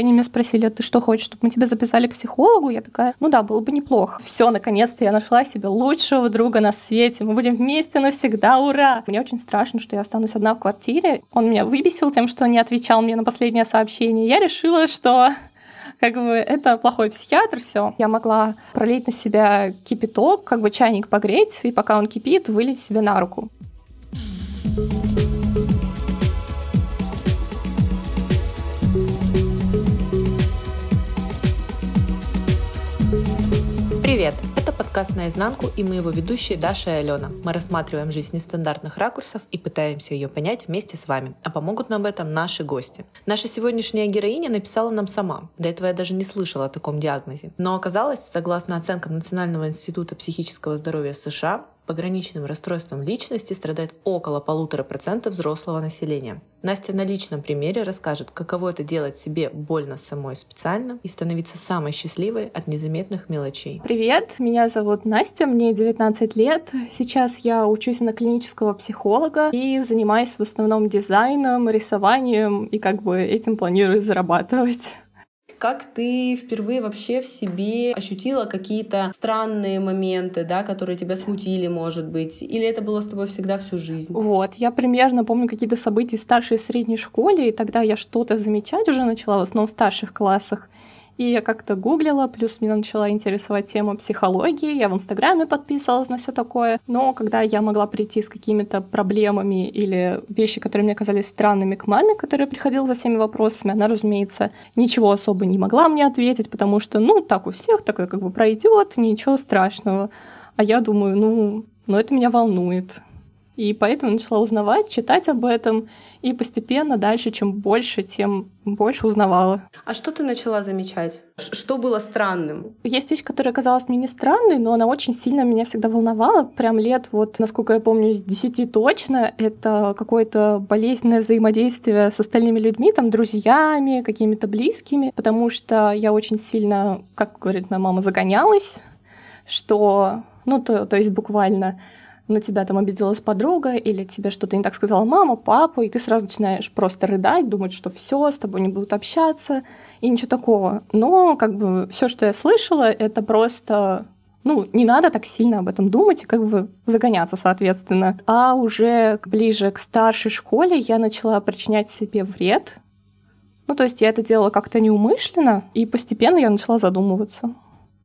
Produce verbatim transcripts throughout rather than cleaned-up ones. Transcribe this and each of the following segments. и они меня спросили, а ты что хочешь, чтобы мы тебя записали к психологу? Я такая, ну да, было бы неплохо. Все, наконец-то я нашла себе лучшего друга на свете. Мы будем вместе навсегда, ура! Мне очень страшно, что я останусь одна в квартире. Он меня выбесил тем, что не отвечал мне на последнее сообщение. Я решила, что... Как бы это плохой психиатр, все. Я могла пролить на себя кипяток, как бы чайник погреть, и пока он кипит, вылить себе на руку. Привет! Это подкаст «Наизнанку» и мы его ведущие Даша и Алена. Мы рассматриваем жизнь с нестандартных ракурсов и пытаемся ее понять вместе с вами, а помогут нам в этом наши гости. Наша сегодняшняя героиня написала нам сама, до этого я даже не слышала о таком диагнозе. Но оказалось, согласно оценкам Национального института психического здоровья США, пограничным расстройством личности страдает около полутора процентов взрослого населения. Настя на личном примере расскажет, каково это делать себе больно самой специально и становиться самой счастливой от незаметных мелочей. Привет, меня зовут Настя, мне девятнадцать лет. Сейчас я учусь на клинического психолога и занимаюсь в основном дизайном, рисованием и как бы этим планирую зарабатывать. Как ты впервые вообще в себе ощутила какие-то странные моменты, да, которые тебя смутили, может быть? Или это было с тобой всегда всю жизнь? Вот, я примерно помню какие-то события из старшей и средней школы, и тогда я что-то замечать уже начала, в основном в старших классах. И я как-то гуглила, плюс меня начала интересовать тема психологии, я в Инстаграме подписывалась на все такое. Но когда я могла прийти с какими-то проблемами или вещи, которые мне казались странными, к маме, которая приходила за всеми вопросами, она, разумеется, ничего особо не могла мне ответить, потому что, ну, так у всех, такое как бы пройдет, ничего страшного. А я думаю, ну, но это меня волнует. И поэтому начала узнавать, читать об этом, и постепенно дальше, чем больше, тем больше узнавала. А что ты начала замечать? Что было странным? Есть вещь, которая казалась мне не странной, но она очень сильно меня всегда волновала. Прям лет, вот, насколько я помню, с десяти точно, это какое-то болезненное взаимодействие с остальными людьми, там, друзьями, какими-то близкими, потому что я очень сильно, как говорит моя мама, загонялась, что, ну, то, то есть буквально... на тебя там обиделась подруга, или тебе что-то не так сказала мама, папа, и ты сразу начинаешь просто рыдать, думать, что все, с тобой не будут общаться, и ничего такого. Но как бы все, что я слышала, это просто... Ну, не надо так сильно об этом думать и как бы загоняться, соответственно. А уже ближе к старшей школе я начала причинять себе вред. Ну, то есть я это делала как-то неумышленно, и постепенно я начала задумываться.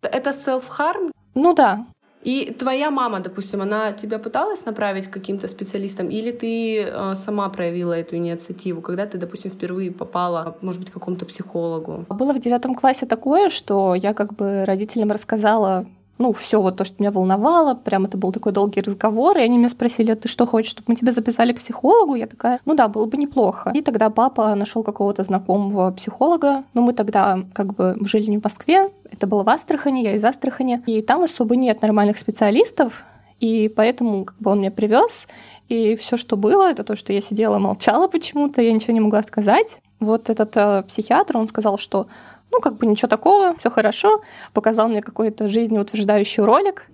Это self-harm? Ну да. И твоя мама, допустим, она тебя пыталась направить к каким-то специалистам, или ты сама проявила эту инициативу, когда ты, допустим, впервые попала, может быть, к какому-то психологу? Было в девятом классе такое, что я как бы родителям рассказала, ну, все вот то, что меня волновало, прям это был такой долгий разговор, и они меня спросили, а ты что хочешь, чтобы мы тебя записали к психологу? Я такая, ну да, было бы неплохо. И тогда папа нашел какого-то знакомого психолога, но мы тогда как бы жили не в Москве, это было в Астрахани, я из Астрахани, и там особо нет нормальных специалистов, и поэтому как бы он меня привез, и все, что было, это то, что я сидела, молчала почему-то, я ничего не могла сказать. Вот этот э, психиатр, он сказал, что ну, как бы ничего такого, все хорошо. Показал мне какой-то жизнеутверждающий ролик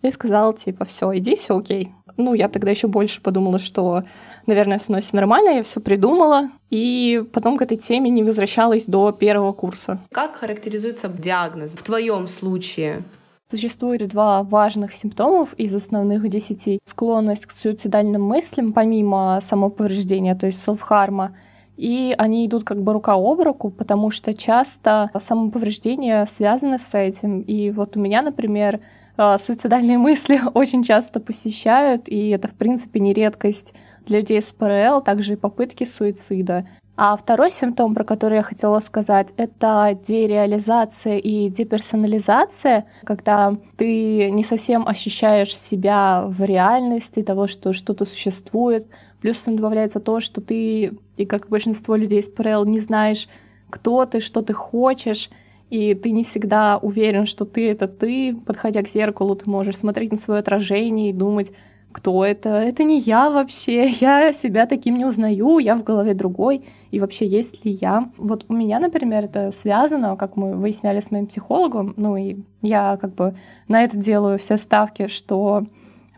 и сказал, типа, все, иди, все окей. Ну, я тогда еще больше подумала, что, наверное, со мной все нормально, я все придумала. И потом к этой теме не возвращалась до первого курса. Как характеризуется диагноз в твоем случае? Существует два важных симптомов из основных десяти. Склонность к суицидальным мыслям, помимо самоповреждения, то есть self-харма, и они идут как бы рука об руку, потому что часто самоповреждения связаны с этим. И вот у меня, например, суицидальные мысли очень часто посещают, и это, в принципе, не редкость для людей с пэ эр эл, также и попытки суицида. А второй симптом, про который я хотела сказать, это дереализация и деперсонализация, когда ты не совсем ощущаешь себя в реальности того, что что-то существует. Плюс там добавляется то, что ты, и как большинство людей с пэ эр эл, не знаешь, кто ты, что ты хочешь, и ты не всегда уверен, что ты — это ты. Подходя к зеркалу, ты можешь смотреть на свое отражение и думать, кто это? Это не я вообще, я себя таким не узнаю, я в голове другой, и вообще есть ли я? Вот у меня, например, это связано, как мы выясняли с моим психологом, ну и я как бы на это делаю все ставки, что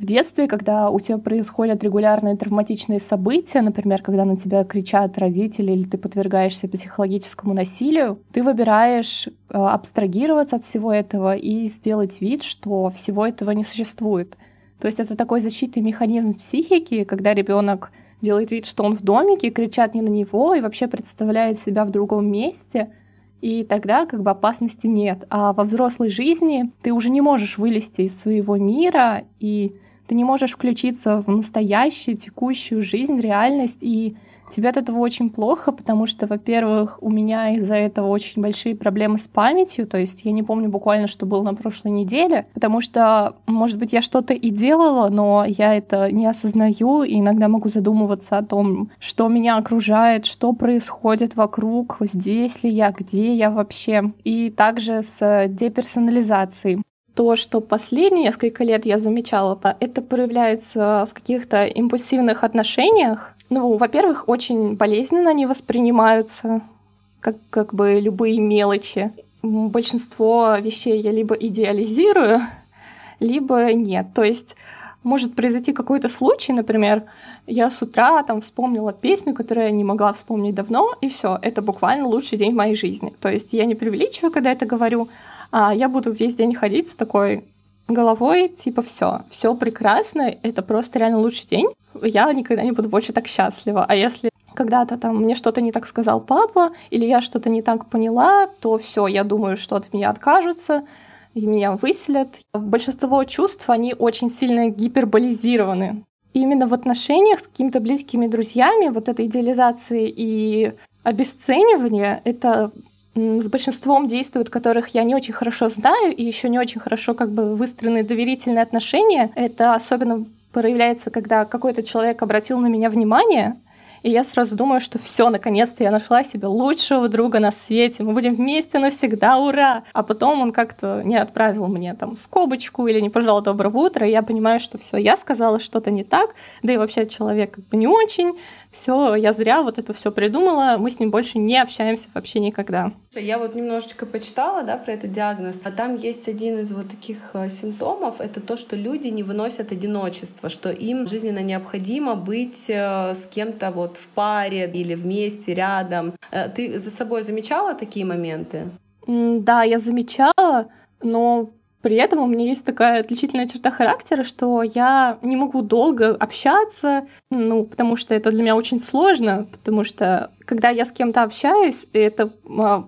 В детстве, когда у тебя происходят регулярные травматичные события, например, когда на тебя кричат родители или ты подвергаешься психологическому насилию, ты выбираешь абстрагироваться от всего этого и сделать вид, что всего этого не существует. То есть это такой защитный механизм психики, когда ребенок делает вид, что он в домике, кричат не на него и вообще представляет себя в другом месте, и тогда как бы опасности нет. А во взрослой жизни ты уже не можешь вылезти из своего мира, и ты не можешь включиться в настоящую, текущую жизнь, реальность, и тебе от этого очень плохо, потому что, во-первых, у меня из-за этого очень большие проблемы с памятью, то есть я не помню буквально, что было на прошлой неделе, потому что, может быть, я что-то и делала, но я это не осознаю, и иногда могу задумываться о том, что меня окружает, что происходит вокруг, здесь ли я, где я вообще, и также с деперсонализацией. То, что последние несколько лет я замечала, это проявляется в каких-то импульсивных отношениях. Ну, во-первых, очень болезненно они воспринимаются, как, как бы любые мелочи. Большинство вещей я либо идеализирую, либо нет. То есть может произойти какой-то случай, например, я с утра там вспомнила песню, которую я не могла вспомнить давно, и все, это буквально лучший день в моей жизни. То есть я не преувеличиваю, когда это говорю, а я буду весь день ходить с такой головой, типа все, все прекрасно, это просто реально лучший день, я никогда не буду больше так счастлива. А если когда-то там мне что-то не так сказал папа, или я что-то не так поняла, то все, я думаю, что от меня откажутся, и меня выселят. Большинство чувств, они очень сильно гиперболизированы. И именно в отношениях с какими-то близкими друзьями вот эта идеализация и обесценивание — это с большинством действует, которых я не очень хорошо знаю, и еще не очень хорошо как бы выстроены доверительные отношения. Это особенно проявляется, когда какой-то человек обратил на меня внимание, и я сразу думаю, что все, наконец-то я нашла себе лучшего друга на свете, мы будем вместе навсегда, ура! А потом он как-то не отправил мне там скобочку или не пожелал доброго утра, и я понимаю, что все, я сказала что-то не так, да и вообще человек как бы не очень, все, я зря вот это все придумала, мы с ним больше не общаемся вообще никогда. Я вот немножечко почитала, да, про этот диагноз, а там есть один из вот таких симптомов, это то, что люди не выносят одиночество, что им жизненно необходимо быть с кем-то вот в паре или вместе, рядом. Ты за собой замечала такие моменты? Да, я замечала, но при этом у меня есть такая отличительная черта характера, что я не могу долго общаться, ну, потому что это для меня очень сложно, потому что когда я с кем-то общаюсь, это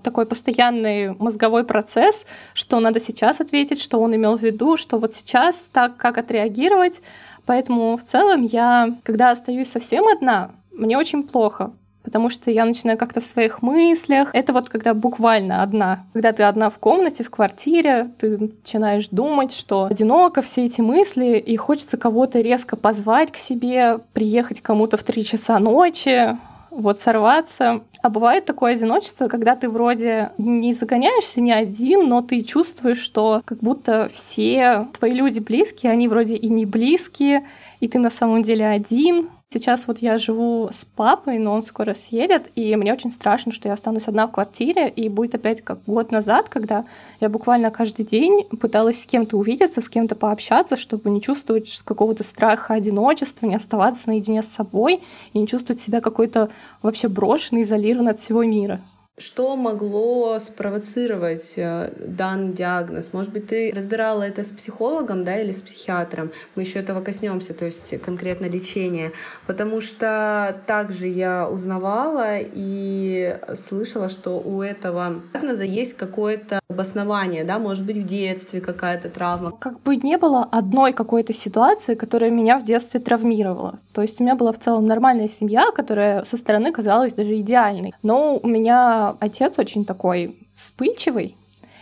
такой постоянный мозговой процесс, что надо сейчас ответить, что он имел в виду, что вот сейчас так, как отреагировать. Поэтому в целом я, когда остаюсь совсем одна, мне очень плохо, потому что я начинаю как-то в своих мыслях. Это вот когда буквально одна. Когда ты одна в комнате, в квартире, ты начинаешь думать, что одиноко, все эти мысли, и хочется кого-то резко позвать к себе, приехать кому-то в три часа ночи, вот сорваться. А бывает такое одиночество, когда ты вроде не загоняешься ни один, но ты чувствуешь, что как будто все твои люди близкие, они вроде и не близкие, и ты на самом деле один. Сейчас вот я живу с папой, но он скоро съедет, и мне очень страшно, что я останусь одна в квартире, и будет опять как год назад, когда я буквально каждый день пыталась с кем-то увидеться, с кем-то пообщаться, чтобы не чувствовать какого-то страха одиночества, не оставаться наедине с собой и не чувствовать себя какой-то вообще брошенной, изолированной от всего мира. Что могло спровоцировать данный диагноз? Может быть, ты разбирала это с психологом, да, или с психиатром? Мы еще этого коснемся, то есть конкретно лечение. Потому что также я узнавала и слышала, что у этого диагноза есть какое-то обоснование, да, может быть, в детстве какая-то травма. Как бы не было одной какой-то ситуации, которая меня в детстве травмировала. То есть у меня была в целом нормальная семья, которая со стороны казалась даже идеальной. Но у меня отец очень такой вспыльчивый.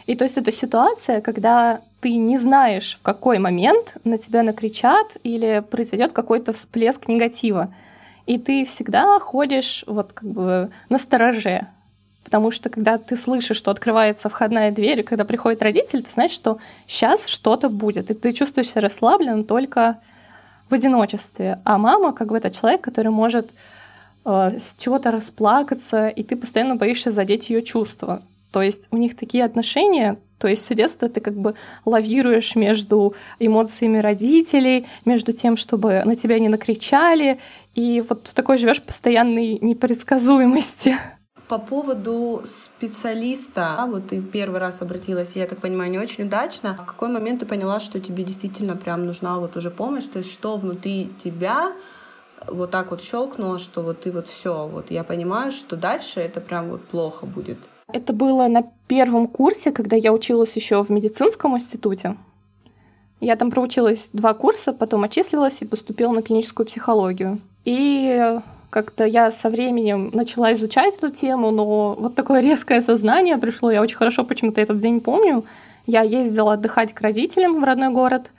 И то есть это ситуация, когда ты не знаешь, в какой момент на тебя накричат или произойдет какой-то всплеск негатива. И ты всегда ходишь вот как бы настороже. Потому что когда ты слышишь, что открывается входная дверь, и когда приходит родитель, ты знаешь, что сейчас что-то будет. И ты чувствуешь себя расслаблен только в одиночестве. А мама как бы это человек, который может с чего-то расплакаться, и ты постоянно боишься задеть ее чувства. То есть у них такие отношения, То есть все детство ты как бы лавируешь между эмоциями родителей, между тем, чтобы на тебя не накричали, и вот в такой живешь постоянной непредсказуемости. По поводу специалиста, а вот ты первый раз обратилась, я так понимаю, не очень удачно. В какой момент ты поняла, что тебе действительно прям нужна вот уже помощь? То есть что внутри тебя вот так вот щелкнуло, что вот ты вот все, вот я понимаю, что дальше это прям вот плохо будет? Это было на первом курсе, когда я училась еще в медицинском институте. Я там проучилась два курса, потом отчислилась и поступила на клиническую психологию. И как-то я со временем начала изучать эту тему, но вот такое резкое сознание пришло. Я очень хорошо почему-то этот день помню. Я ездила отдыхать к родителям в родной город,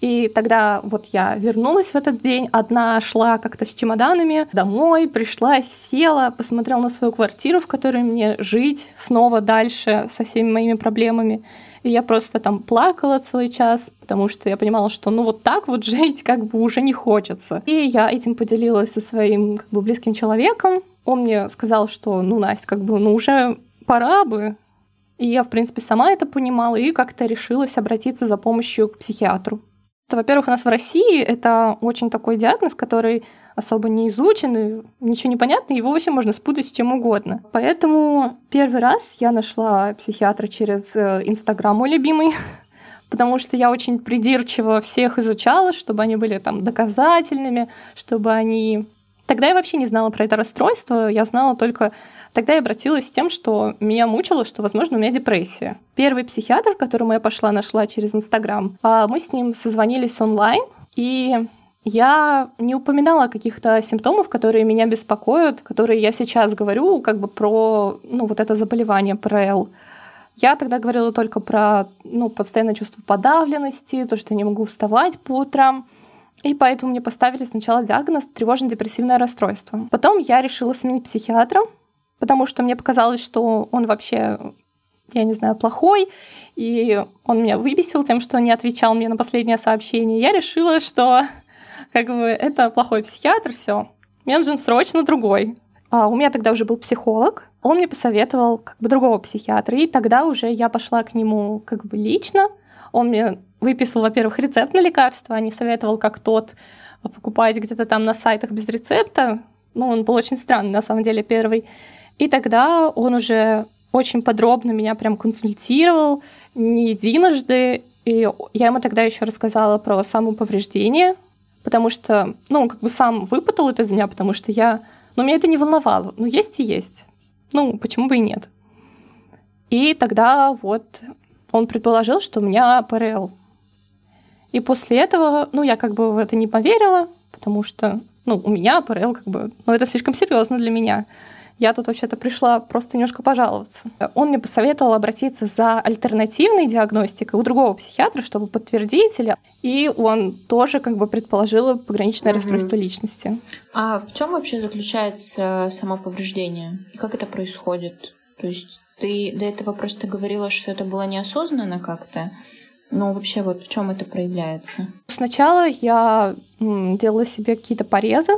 и тогда вот я вернулась в этот день, одна шла как-то с чемоданами домой, пришла, села, посмотрела на свою квартиру, в которой мне жить снова дальше со всеми моими проблемами. И я просто там плакала целый час, потому что я понимала, что ну вот так вот жить как бы уже не хочется. И я этим поделилась со своим как бы близким человеком. Он мне сказал, что ну, Настя, как бы ну уже пора бы. И я, в принципе, сама это понимала и как-то решилась обратиться за помощью к психиатру. Во-первых, у нас в России это очень такой диагноз, который особо не изучен, и ничего не понятно, его вообще можно спутать с чем угодно. Поэтому первый раз я нашла психиатра через Инстаграм, мой любимый, потому что я очень придирчиво всех изучала, чтобы они были там доказательными, чтобы они... Тогда я вообще не знала про это расстройство, я знала только... Тогда я обратилась с тем, что меня мучило, что, возможно, у меня депрессия. Первый психиатр, к которому я пошла, нашла через Инстаграм, мы с ним созвонились онлайн, и я не упоминала о каких-то симптомах, которые меня беспокоят, которые я сейчас говорю как бы про ну, вот это заболевание П Р Л. Я тогда говорила только про ну, постоянное чувство подавленности, то, что я не могу вставать по утрам. И поэтому мне поставили сначала диагноз тревожно-депрессивное расстройство. Потом я решила сменить психиатра, потому что мне показалось, что он вообще, я не знаю, плохой, и он меня выбесил тем, что не отвечал мне на последнее сообщение. Я решила, что как бы это плохой психиатр, все, мне нужен срочно другой. А у меня тогда уже был психолог, он мне посоветовал как бы другого психиатра, и тогда уже я пошла к нему как бы лично. Он мне выписал, во-первых, рецепт на лекарство, а не советовал, как тот, покупать где-то там на сайтах без рецепта. Ну, он был очень странный, на самом деле, первый. И тогда он уже очень подробно меня прям консультировал, не единожды. И я ему тогда еще рассказала про самоповреждение, потому что, ну, он как бы сам выпытал это из меня, потому что я... Ну, меня это не волновало. Ну, есть и есть. Ну, почему бы и нет. И тогда вот... Он предположил, что у меня П Р Л. И после этого, ну, я как бы в это не поверила, потому что, ну, у меня П Р Л как бы... Ну, это слишком серьезно для меня. Я тут вообще-то пришла просто немножко пожаловаться. Он мне посоветовал обратиться за альтернативной диагностикой у другого психиатра, чтобы подтвердить или... И он тоже как бы предположил пограничное угу. расстройство личности. А в чем вообще заключается самоповреждение? И как это происходит? То есть... Ты до этого просто говорила, что это было неосознанно как-то, но вообще вот в чем это проявляется? Сначала я делала себе какие-то порезы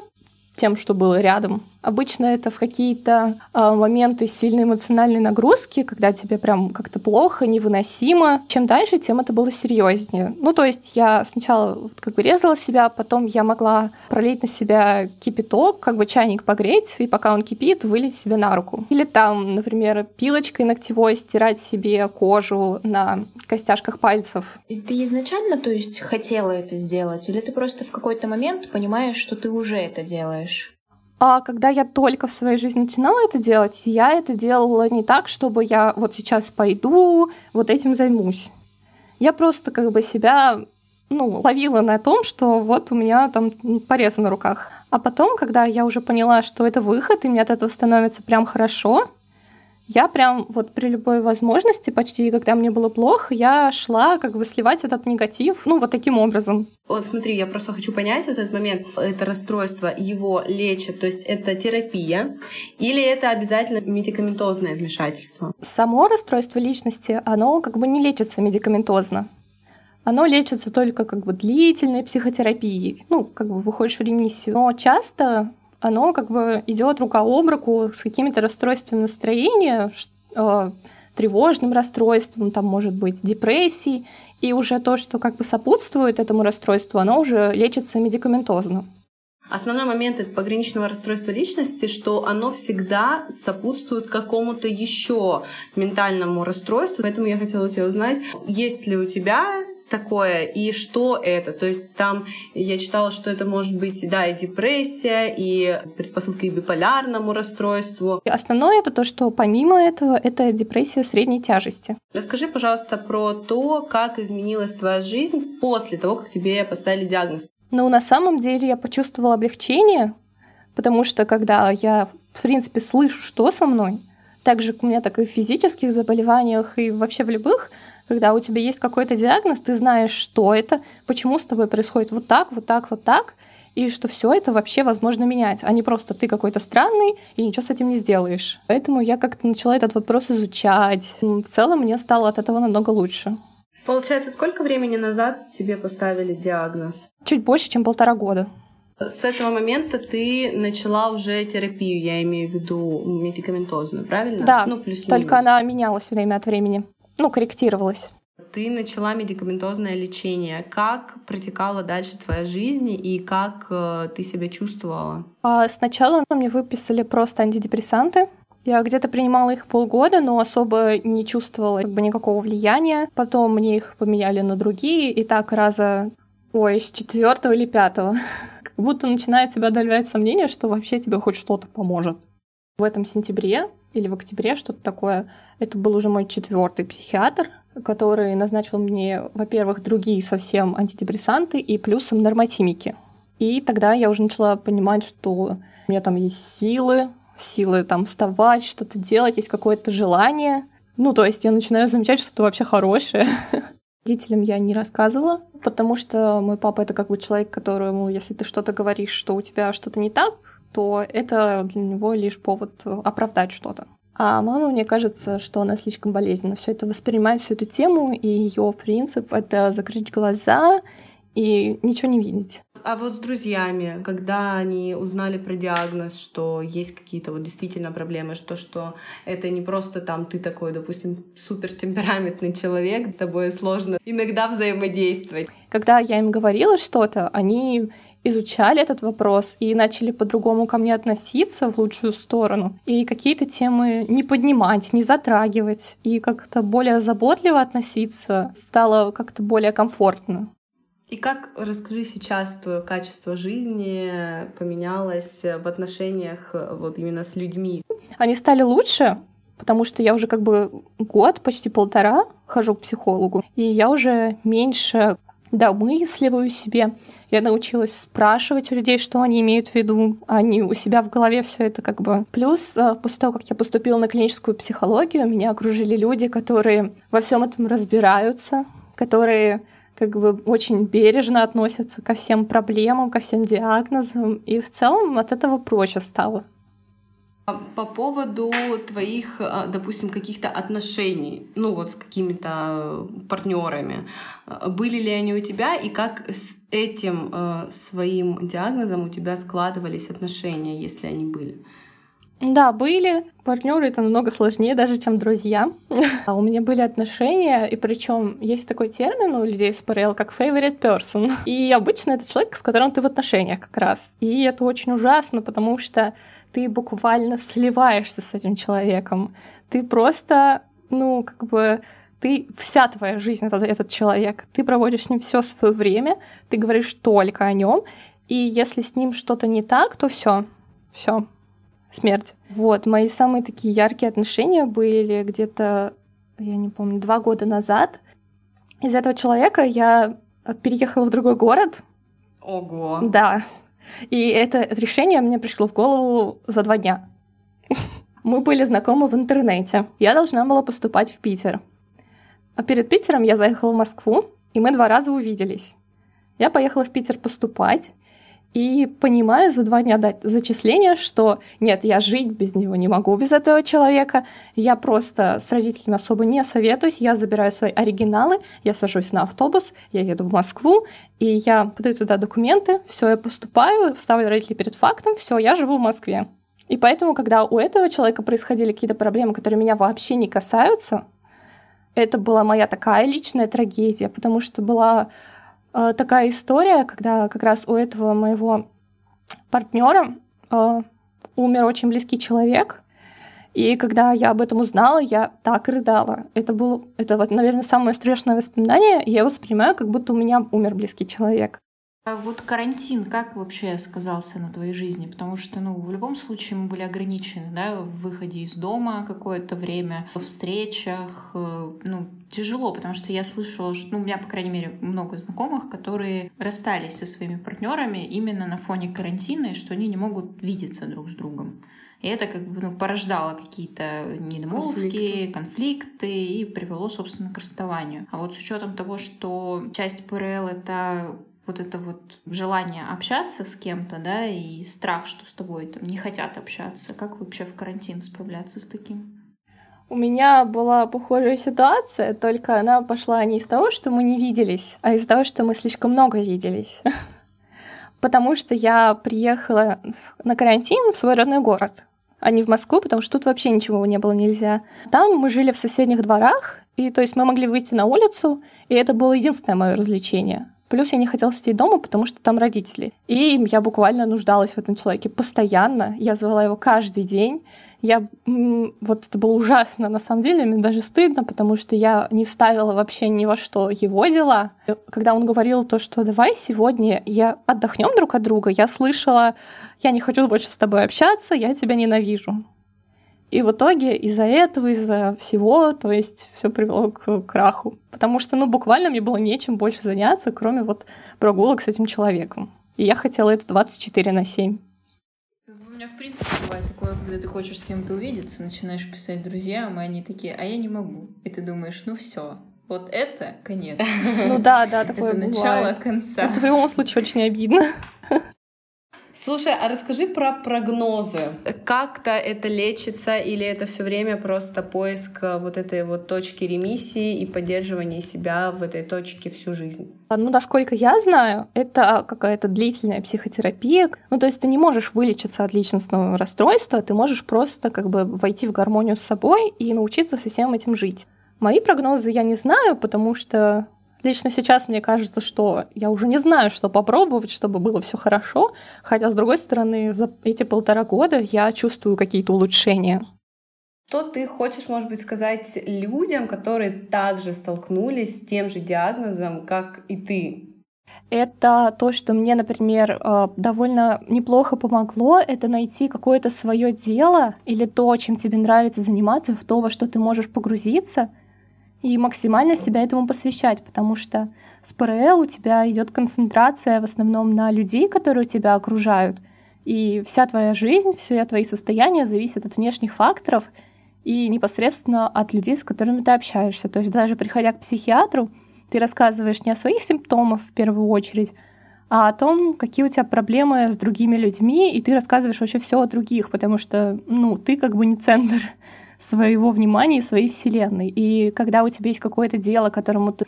тем, что было рядом. Обычно это в какие-то моменты сильной эмоциональной нагрузки, когда тебе прям как-то плохо, невыносимо. Чем дальше, тем это было серьезнее. Ну, то есть я сначала как бы резала себя, потом я могла пролить на себя кипяток, как бы чайник погреть, и пока он кипит, вылить себе на руку. Или там, например, пилочкой ногтевой стирать себе кожу на костяшках пальцев. И ты изначально, то есть, хотела это сделать? Или ты просто в какой-то момент понимаешь, что ты уже это делаешь? А когда я только в своей жизни начинала это делать, я это делала не так, чтобы я вот сейчас пойду, вот этим займусь. Я просто как бы себя, ну, ловила на том, что вот у меня там порезы на руках. А потом, когда я уже поняла, что это выход, и мне от этого становится прям хорошо, я прям вот при любой возможности, почти когда мне было плохо, я шла как бы сливать этот негатив, ну, вот таким образом. Вот смотри, я просто хочу понять вот этот момент. Это расстройство, его лечат, то есть это терапия, или это обязательно медикаментозное вмешательство? Само расстройство личности, оно как бы не лечится медикаментозно. Оно лечится только как бы длительной психотерапией. Ну, как бы выходишь в ремиссию. Но часто... Оно как бы идет рука об руку с какими-то расстройствами настроения, тревожным расстройством, там может быть депрессией, и уже то, что как бы сопутствует этому расстройству, оно уже лечится медикаментозно. Основной момент этого пограничного расстройства личности, что оно всегда сопутствует какому-то еще ментальному расстройству. Поэтому я хотела у тебя узнать, есть ли у тебя такое и что это? То есть там я читала, что это может быть, да, и депрессия, и предпосылка к биполярному расстройству. И основное это то, что помимо этого это депрессия средней тяжести. Расскажи, пожалуйста, про то, как изменилась твоя жизнь после того, как тебе поставили диагноз. Но на самом деле я почувствовала облегчение, потому что когда я, в принципе, слышу, что со мной, так же у меня так и в физических заболеваниях, и вообще в любых, когда у тебя есть какой-то диагноз, ты знаешь, что это, почему с тобой происходит вот так, вот так, вот так, и что все это вообще возможно менять, а не просто ты какой-то странный и ничего с этим не сделаешь. Поэтому я как-то начала этот вопрос изучать. В целом мне стало от этого намного лучше. Получается, сколько времени назад тебе поставили диагноз? Чуть больше, чем полтора года. С этого момента ты начала уже терапию, я имею в виду медикаментозную, правильно? Да, ну, плюс-минус. Только она менялась время от времени, ну, корректировалась. Ты начала медикаментозное лечение. Как протекала дальше твоя жизнь и как э, ты себя чувствовала? А сначала мне выписали просто антидепрессанты. Я где-то принимала их полгода, но особо не чувствовала как бы никакого влияния. Потом мне их поменяли на другие, и так раза, ой, с четвертого или пятого. Как будто начинает тебя одолевать сомнение, что вообще тебе хоть что-то поможет. В этом сентябре или в октябре, что-то такое, это был уже мой четвертый психиатр, который назначил мне, во-первых, другие совсем антидепрессанты и плюсом нормотимики. И тогда я уже начала понимать, что у меня там есть силы, силы там вставать, что-то делать, есть какое-то желание. Ну, то есть я начинаю замечать, что это вообще хорошее. Родителям я не рассказывала, потому что мой папа — это как бы человек, которому, если ты что-то говоришь, что у тебя что-то не так, то это для него лишь повод оправдать что-то. А мама, мне кажется, что она слишком болезненно все это воспринимает, всю эту тему, и ее принцип — это закрыть глаза и ничего не видеть. А вот с друзьями, когда они узнали про диагноз, что есть какие-то вот действительно проблемы, что, что это не просто там ты такой, допустим, супертемпераментный человек, с тобой сложно иногда взаимодействовать. Когда я им говорила что-то, они изучали этот вопрос и начали по-другому ко мне относиться в лучшую сторону, и какие-то темы не поднимать, не затрагивать, и как-то более заботливо относиться стало как-то более комфортно. И как, расскажи, сейчас твое качество жизни поменялось в отношениях вот именно с людьми? Они стали лучше, потому что я уже как бы год, почти полтора хожу к психологу, и я уже меньше домысливаю себе. Я научилась спрашивать у людей, что они имеют в виду, они у себя в голове все это как бы. Плюс, после того, как я поступила на клиническую психологию, меня окружили люди, которые во всем этом разбираются, которые как бы очень бережно относятся ко всем проблемам, ко всем диагнозам, и в целом от этого проще стало. По поводу твоих, допустим, каких-то отношений, ну вот с какими-то партнерами, были ли они у тебя, и как с этим своим диагнозом у тебя складывались отношения, если они были? Да, были. Партнеры это намного сложнее даже, чем друзья. А у меня были отношения, и причем есть такой термин у людей с ПРЛ, как favorite person. И обычно это человек, с которым ты в отношениях как раз. И это очень ужасно, потому что ты буквально сливаешься с этим человеком. Ты просто, ну, как бы, ты вся твоя жизнь, это этот человек. Ты проводишь с ним все свое время, ты говоришь только о нем. И если с ним что-то не так, то все, все. Смерть. Вот, мои самые такие яркие отношения были где-то, я не помню, два года назад. Из этого человека я переехала в другой город. Ого! Да. И это решение мне пришло в голову за два дня. Мы были знакомы в интернете. Я должна была поступать в Питер. А перед Питером я заехала в Москву, и мы два раза увиделись. Я поехала в Питер поступать. И понимаю за два дня до зачисления, что нет, я жить без него не могу, без этого человека. Я просто с родителями особо не советуюсь. Я забираю свои оригиналы, я сажусь на автобус, я еду в Москву, и я подаю туда документы, все, я поступаю, ставлю родителей перед фактом, все, я живу в Москве. И поэтому, когда у этого человека происходили какие-то проблемы, которые меня вообще не касаются, это была моя такая личная трагедия, потому что была э, такая история, когда как раз у этого моего партнера э, умер очень близкий человек, и когда я об этом узнала, я так рыдала. Это было, это вот, наверное, самое страшное воспоминание, я его воспринимаю, как будто у меня умер близкий человек. А вот карантин как вообще сказался на твоей жизни? Потому что, ну, в любом случае мы были ограничены, да, в выходе из дома какое-то время, в встречах, ну, тяжело, потому что я слышала, что, ну, у меня, по крайней мере, много знакомых, которые расстались со своими партнерами именно на фоне карантина, и что они не могут видеться друг с другом. И это как бы, ну, порождало какие-то недомолвки, конфликты. конфликты и привело, собственно, к расставанию. А вот с учетом того, что часть ПРЛ — это вот это вот желание общаться с кем-то, да, и страх, что с тобой там не хотят общаться. Как вообще в карантин справляться с таким? У меня была похожая ситуация, только она пошла не из того, что мы не виделись, а из-за того, что мы слишком много виделись. Потому что я приехала на карантин в свой родной город, а не в Москву, потому что тут вообще ничего не было нельзя. Там мы жили в соседних дворах, и то есть мы могли выйти на улицу, и это было единственное мое развлечение. Плюс я не хотела сидеть дома, потому что там родители. И я буквально нуждалась в этом человеке постоянно. Я звала его каждый день. Я... Вот это было ужасно, на самом деле. Мне даже стыдно, потому что я не вставила вообще ни во что его дела. Когда он говорил то, что давай сегодня я отдохнем друг от друга, я слышала, я не хочу больше с тобой общаться, я тебя ненавижу. И в итоге из-за этого, из-за всего, то есть все привело к краху. Потому что, ну, буквально мне было нечем больше заняться, кроме вот прогулок с этим человеком. И я хотела это двадцать четыре на семь. У меня, в принципе, бывает такое, когда ты хочешь с кем-то увидеться, начинаешь писать друзьям, и они такие, а я не могу. И ты думаешь, ну все, вот это конец. Ну да, да, такое бывает. Это начало конца. Это в любом случае очень обидно. Слушай, а расскажи про прогнозы. Как-то это лечится или это все время просто поиск вот этой вот точки ремиссии и поддерживания себя в этой точке всю жизнь? Ну, насколько я знаю, это какая-то длительная психотерапия. Ну, то есть ты не можешь вылечиться от личностного расстройства, ты можешь просто как бы войти в гармонию с собой и научиться со всем этим жить. Мои прогнозы я не знаю, потому что... Лично сейчас мне кажется, что я уже не знаю, что попробовать, чтобы было все хорошо, хотя, с другой стороны, за эти полтора года я чувствую какие-то улучшения. Что ты хочешь, может быть, сказать людям, которые также столкнулись с тем же диагнозом, как и ты? Это то, что мне, например, довольно неплохо помогло, это найти какое-то свое дело или то, чем тебе нравится заниматься, в то, во что ты можешь погрузиться, и максимально себя этому посвящать, потому что с ПРЛ у тебя идет концентрация в основном на людей, которые тебя окружают, и вся твоя жизнь, все твои состояния зависят от внешних факторов и непосредственно от людей, с которыми ты общаешься. То есть даже приходя к психиатру, ты рассказываешь не о своих симптомах в первую очередь, а о том, какие у тебя проблемы с другими людьми, и ты рассказываешь вообще все о других, потому что, ну, ты как бы не центр своего внимания и своей вселенной. И когда у тебя есть какое-то дело, которому ты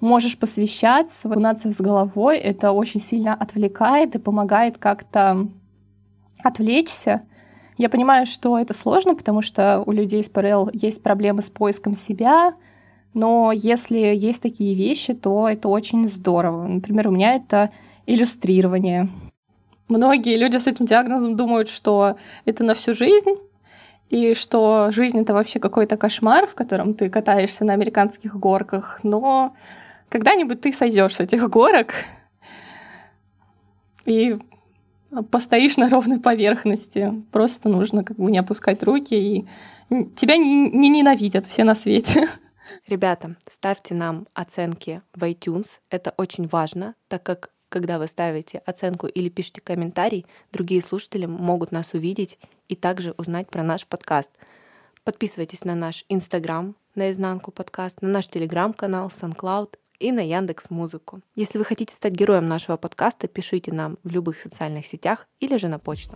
можешь посвящать, окунаться с головой, это очень сильно отвлекает и помогает как-то отвлечься. Я понимаю, что это сложно, потому что у людей с ПРЛ есть проблемы с поиском себя, но если есть такие вещи, то это очень здорово. Например, у меня это иллюстрирование. Многие люди с этим диагнозом думают, что это на всю жизнь, и что жизнь — это вообще какой-то кошмар, в котором ты катаешься на американских горках, но когда-нибудь ты сойдешь с этих горок и постоишь на ровной поверхности. Просто нужно как бы не опускать руки, и тебя не, не ненавидят все на свете. Ребята, ставьте нам оценки в iTunes. Это очень важно, так как когда вы ставите оценку или пишете комментарий, другие слушатели могут нас увидеть и также узнать про наш подкаст. Подписывайтесь на наш Инстаграм, Наизнанку подкаст, на наш Телеграм-канал, SoundCloud и на Яндекс.Музыку. Если вы хотите стать героем нашего подкаста, пишите нам в любых социальных сетях или же на почту.